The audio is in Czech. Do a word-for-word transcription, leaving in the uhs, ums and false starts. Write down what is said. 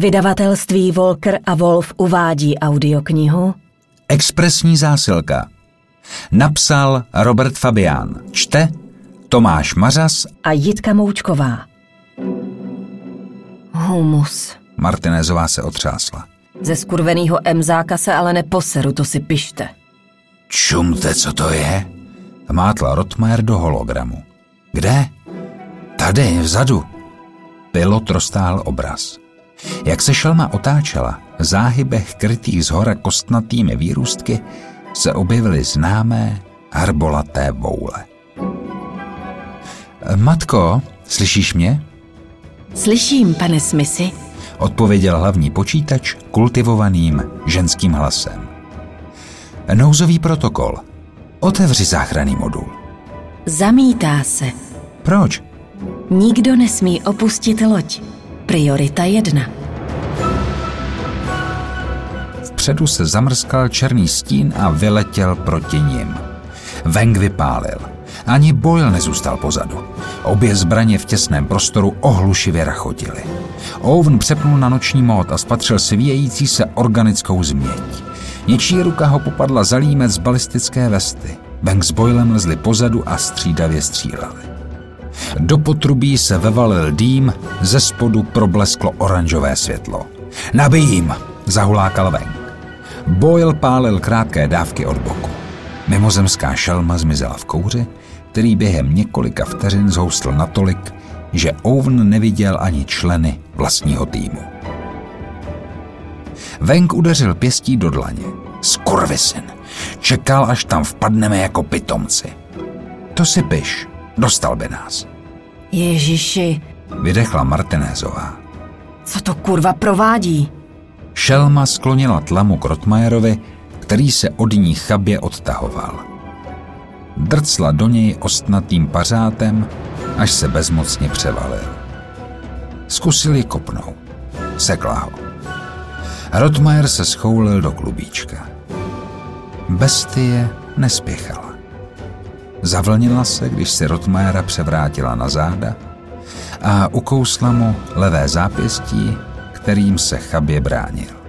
Vydavatelství Volker a Wolf uvádí audioknihu Expresní zásilka. Napsal Robert Fabian. Čte Tomáš Mařas a Jitka Moučková. Humus. Martinezová se otřásla. Ze skurvenýho emzáka se ale neposeru, to si pište. Čumte, co to je? Mátla Rotmayer do hologramu. Kde? Tady, vzadu. Pilot roztáhl obraz. Jak se šelma otáčela, v záhybech krytých zhora kostnatými výrůstky se objevily známé hrbolaté voule. Matko, slyšíš mě? Slyším, pane Smysi, odpověděl hlavní počítač kultivovaným ženským hlasem. Nouzový protokol. Otevři záchranný modul. Zamítá se. Proč? Nikdo nesmí opustit loď. Priorita jedna. Vpředu se zamrskal černý stín a vyletěl proti nim. Veng vypálil. Ani Boyle nezůstal pozadu. Obě zbraně v těsném prostoru ohlušivě rachotily. Oven přepnul na noční mód a spatřil svíjející se organickou změť. Něčí ruka ho popadla za límec z balistické vesty. Veng s Boylem lezli pozadu a střídavě stříleli. Do potrubí se vevalil dým, ze spodu problesklo oranžové světlo. Nabijím, zahulákal Veng. Boyle pálil krátké dávky od boku. Mimozemská šelma zmizela v kouři, který během několika vteřin zhoustl natolik, že Oven neviděl ani členy vlastního týmu. Veng udeřil pěstí do dlaně. Skurvisyn. Čekal, až tam vpadneme jako pitomci. To si piš. Dostal by nás. Ježiši, vydechla Martinezová. Co to kurva provádí? Šelma sklonila tlamu k Rotmayerovi, který se od ní chabě odtahoval. Drcla do něj ostnatým pařátem, až se bezmocně převalil. Zkusil ji kopnout. Sekla ho. Rotmayer se schoulil do klubíčka. Bestie nespěchala. Zavlnila se, když se Rotmayera převrátila na záda a ukousla mu levé zápěstí, kterým se chabě bránil.